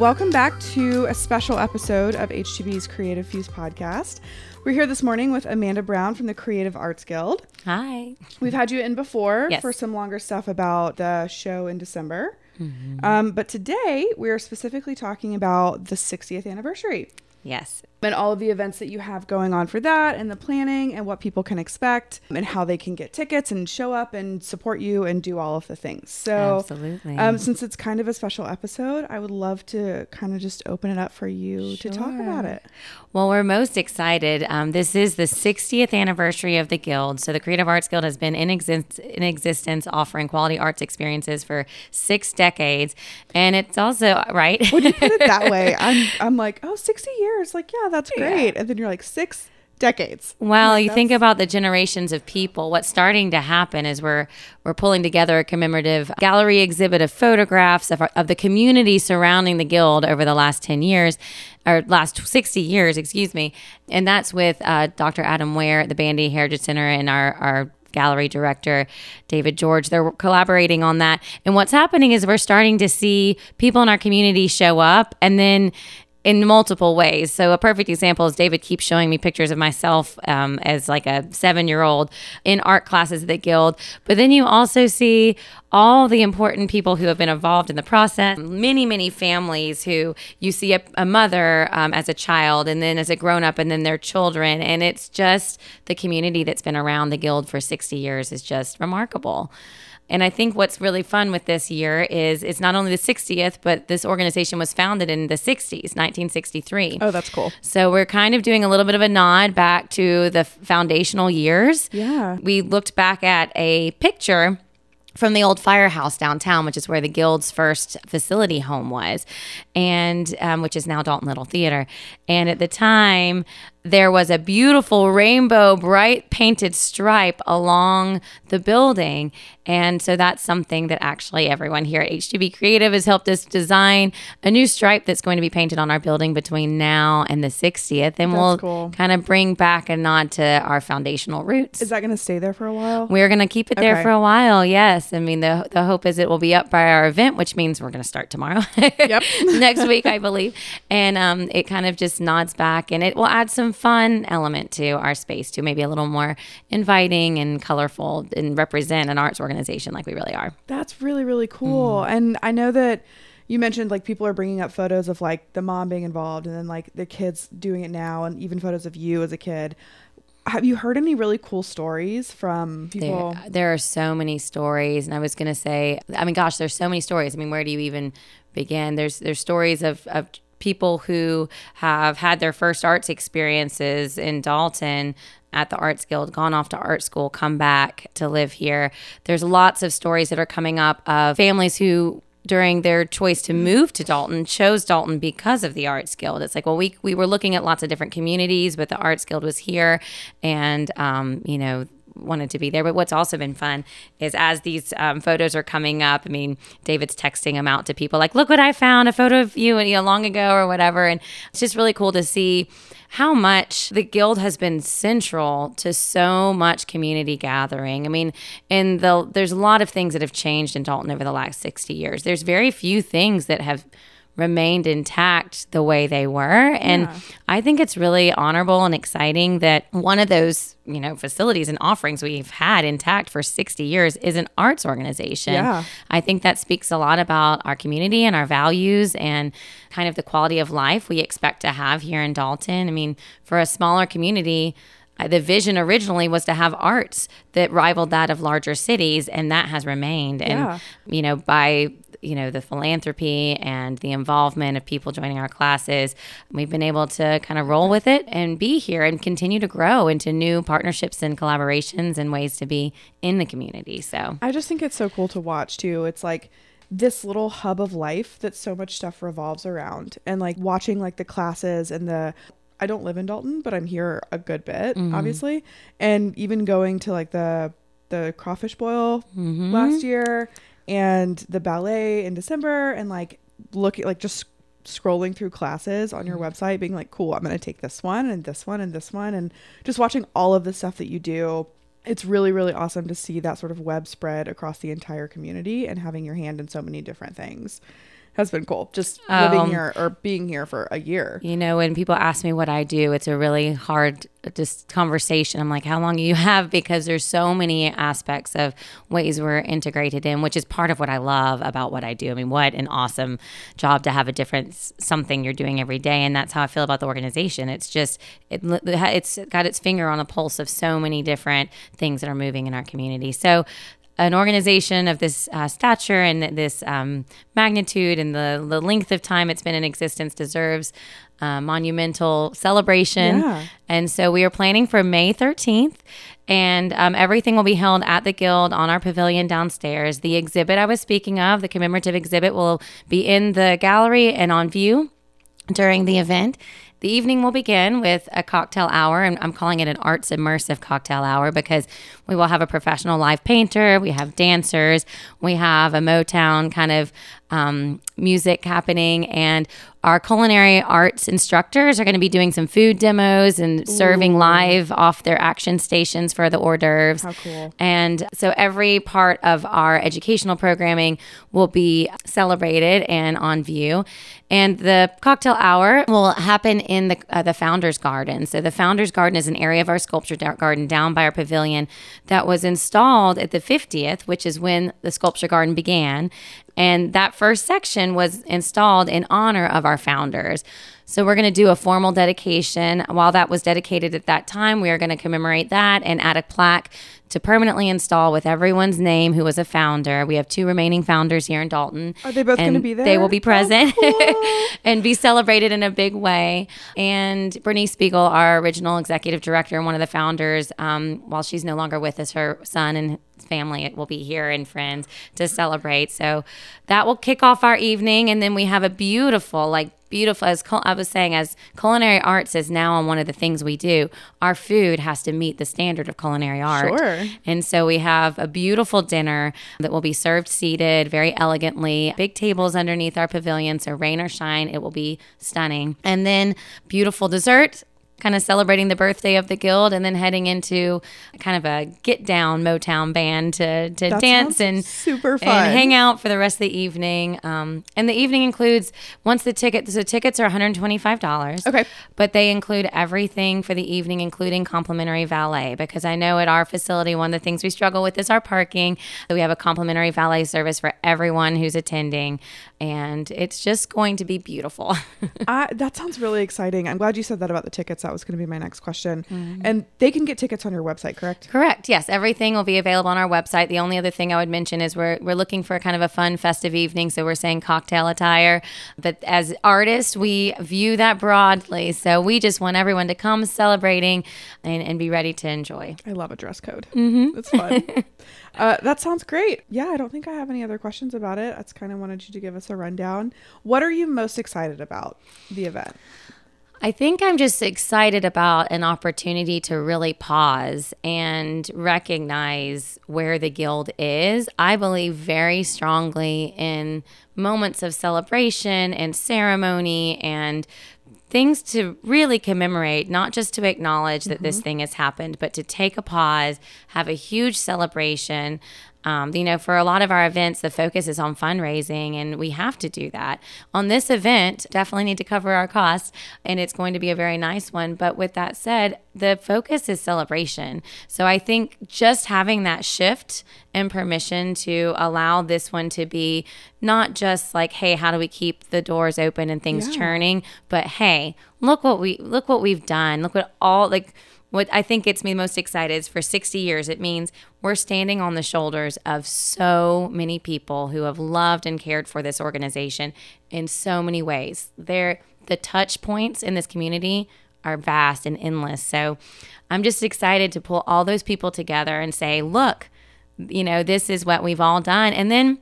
Welcome back to a special episode of HTB's Creative Fuse Podcast. We're here this morning with Amanda Brown from the Creative Arts Guild. Hi. We've had you in before for some longer stuff about the show in December. Mm-hmm. But today we're specifically talking about the 60th anniversary. Yes. And all of the events that you have going on for that and the planning and what people can expect and how they can get tickets and show up and support you and do all of the things. So absolutely. Since it's kind of a special episode, I would love to kind of just open it up for you to talk about it. Well, we're most excited. This is the 60th anniversary of the Guild. So the Creative Arts Guild has been in existence offering quality arts experiences for 6 decades. And it's also, right? When you put it that way, I'm like, 60 years. Like, yeah, that's great. Yeah. And then you're like, 6 decades. Well, you think about the generations of people. What's starting to happen is we're pulling together a commemorative gallery exhibit of photographs of the community surrounding the Guild over the last 10 years, or last 60 years, excuse me. And that's with Dr. Adam Ware at the Bandy Heritage Center and our gallery director, David George. They're collaborating on that. And what's happening is we're starting to see people in our community show up and then in multiple ways. So a perfect example is David keeps showing me pictures of myself as like a 7-year-old in art classes at the Guild. But then you also see all the important people who have been involved in the process. Many, many families who you see a mother as a child and then as a grown-up and then their children. And it's just the community that's been around the Guild for 60 years is just remarkable. And I think what's really fun with this year is it's not only the 60th, but this organization was founded in the 60s, 1963. Oh, that's cool. So we're kind of doing a little bit of a nod back to the foundational years. Yeah. We looked back at a picture from the old firehouse downtown, which is where the Guild's first facility home was, and which is now Dalton Little Theater. And at the time, there was a beautiful rainbow, bright painted stripe along the building. And so that's something that actually everyone here at HTB Creative has helped us design a new stripe that's going to be painted on our building between now and the 60th. And we'll kind of bring back a nod to our foundational roots. Is that going to stay there for a while? We're going to keep it there for a while, yes. I mean, the hope is it will be up by our event, which means we're going to start tomorrow. Yep. Next week, I believe. And it kind of just nods back, and it will add some fun element to our space too, maybe a little more inviting and colorful and represent an arts organization like we really are. That's really, really cool. Mm-hmm. And I know that you mentioned like people are bringing up photos of like the mom being involved and then like the kids doing it now and even photos of you as a kid. Have you heard any really cool stories from people? There are so many stories. And I was going to say, I mean, gosh, there's so many stories. I mean, where do you even begin? There's stories of people who have had their first arts experiences in Dalton at the Arts Guild, gone off to art school, come back to live here. There's lots of stories that are coming up of families who, during their choice to move to Dalton, chose Dalton because of the Arts Guild. It's like, well, we were looking at lots of different communities, but the Arts Guild was here and, wanted to be there. But what's also been fun is as these photos are coming up, I mean, David's texting them out to people like, look what I found, a photo of you long ago or whatever. And it's just really cool to see how much the Guild has been central to so much community gathering. I mean, there's a lot of things that have changed in Dalton over the last 60 years. There's very few things that have remained intact the way they were. And I think it's really honorable and exciting that one of those, facilities and offerings we've had intact for 60 years is an arts organization. Yeah. I think that speaks a lot about our community and our values and kind of the quality of life we expect to have here in Dalton. I mean, for a smaller community, the vision originally was to have arts that rivaled that of larger cities, and that has remained. Yeah. And, by the philanthropy and the involvement of people joining our classes, we've been able to kind of roll with it and be here and continue to grow into new partnerships and collaborations and ways to be in the community. So I just think it's so cool to watch too. It's like this little hub of life that so much stuff revolves around, and like watching like the classes and I don't live in Dalton, but I'm here a good bit, obviously. And even going to like the crawfish boil last year and the ballet in December and like looking like just scrolling through classes on your website being like, cool, I'm going to take this one and this one and this one. And just watching all of the stuff that you do. It's really, really awesome to see that sort of web spread across the entire community and having your hand in so many different things. has been cool. Just living here or being here for a year. You know, when people ask me what I do, it's a really hard just conversation. I'm like, how long do you have? Because there's so many aspects of ways we're integrated in, which is part of what I love about what I do. I mean, what an awesome job to have a different something you're doing every day. And that's how I feel about the organization. It's just, it's got its finger on the pulse of so many different things that are moving in our community. So an organization of this stature and this magnitude and the length of time it's been in existence deserves monumental celebration. Yeah. And so we are planning for May 13th, and everything will be held at the Guild on our pavilion downstairs. The exhibit I was speaking of, the commemorative exhibit, will be in the gallery and on view during the event. The evening will begin with a cocktail hour, and I'm calling it an arts immersive cocktail hour because we will have a professional live painter, we have dancers, we have a Motown kind of music happening, and our culinary arts instructors are going to be doing some food demos and serving live off their action stations for the hors d'oeuvres. How cool. And so every part of our educational programming will be celebrated and on view. And the cocktail hour will happen in the Founders Garden. So the Founders Garden is an area of our sculpture garden down by our pavilion that was installed at the 50th, which is when the sculpture garden began. And that first section was installed in honor of our founders. So we're going to do a formal dedication. While that was dedicated at that time, we are going to commemorate that and add a plaque to permanently install with everyone's name who was a founder. We have two remaining founders here in Dalton. Are they both going to be there? They will be present. Oh, cool. And be celebrated in a big way. And Bernice Spiegel, our original executive director and one of the founders, while she's no longer with us, her son and family will be here and friends to celebrate. So that will kick off our evening. And then we have a beautiful, as I was saying, as culinary arts is now on one of the things we do, our food has to meet the standard of culinary art. Sure. And so we have a beautiful dinner that will be served seated very elegantly, big tables underneath our pavilion, so rain or shine, it will be stunning. And then beautiful dessert, kind of celebrating the birthday of the Guild, and then heading into kind of a get down Motown band to dance and super fun and hang out for the rest of the evening. And the evening includes, once the tickets are $125. Okay. But they include everything for the evening, including complimentary valet, because I know at our facility, one of the things we struggle with is our parking. So we have a complimentary valet service for everyone who's attending, and it's just going to be beautiful. That sounds really exciting. I'm glad you said that about the tickets. That was going to be my next question. Mm-hmm. And they can get tickets on your website, correct? Correct. Yes. Everything will be available on our website. The only other thing I would mention is we're looking for kind of a fun festive evening. So we're saying cocktail attire, but as artists, we view that broadly. So we just want everyone to come celebrating and be ready to enjoy. I love a dress code. Mm-hmm. It's fun. That sounds great. Yeah. I don't think I have any other questions about it. That's kind of wanted you to give us a rundown. What are you most excited about the event? I think I'm just excited about an opportunity to really pause and recognize where the Guild is. I believe very strongly in moments of celebration and ceremony and things to really commemorate, not just to acknowledge that this thing has happened, but to take a pause, have a huge celebration. You know, for a lot of our events, the focus is on fundraising, and we have to do that. On this event, definitely need to cover our costs, and it's going to be a very nice one. But with that said, the focus is celebration. So I think just having that shift and permission to allow this one to be not just like, hey, how do we keep the doors open and things churning, but hey, look what we've done. Look what all like. What I think gets me most excited is for 60 years, it means we're standing on the shoulders of so many people who have loved and cared for this organization in so many ways. The touch points in this community are vast and endless. So I'm just excited to pull all those people together and say, look, you know, this is what we've all done. And then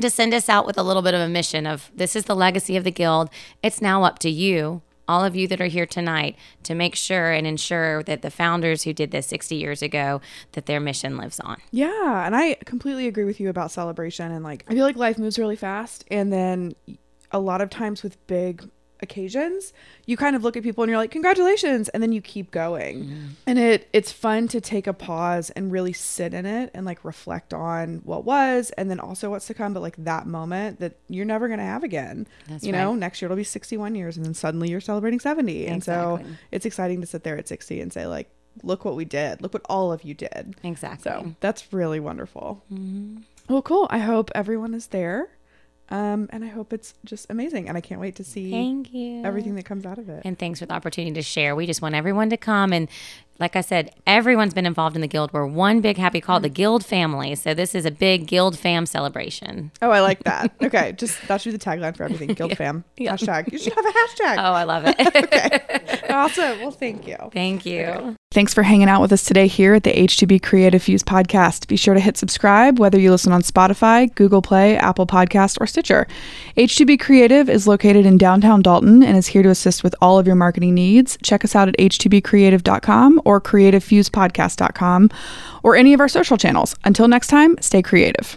to send us out with a little bit of a mission of this is the legacy of the Guild. It's now up to you, all of you that are here tonight, to make sure and ensure that the founders who did this 60 years ago, that their mission lives on. Yeah. And I completely agree with you about celebration. And like, I feel like life moves really fast. And then a lot of times with big occasions, you kind of look at people and you're like, congratulations, and then you keep going. Yeah. And it's fun to take a pause and really sit in it and like reflect on what was and then also what's to come, but like that moment that you're never going to have again. That's you right. know, next year it'll be 61 years and then suddenly you're celebrating 70. Exactly. And so it's exciting to sit there at 60 and say like, look what we did. Look what all of you did. Exactly. So that's really wonderful. Mm-hmm. Well, cool. I hope everyone is there. And I hope it's just amazing. And I can't wait to see everything that comes out of it. And thanks for the opportunity to share. We just want everyone to come. And like I said, everyone's been involved in the Guild. We're one big happy call, the Guild family. So this is a big Guild fam celebration. Oh, I like that. Okay. Just that should be the tagline for everything. Guild fam. Yeah. Hashtag. You should have a hashtag. Oh, I love it. Okay. Awesome. Well, thank you. Thank you. Okay. Thanks for hanging out with us today here at the HTB Creative Fuse Podcast. Be sure to hit subscribe, whether you listen on Spotify, Google Play, Apple Podcast, or Stitcher. HTB Creative is located in downtown Dalton and is here to assist with all of your marketing needs. Check us out at htbcreative.com or creativefusepodcast.com or any of our social channels. Until next time, stay creative.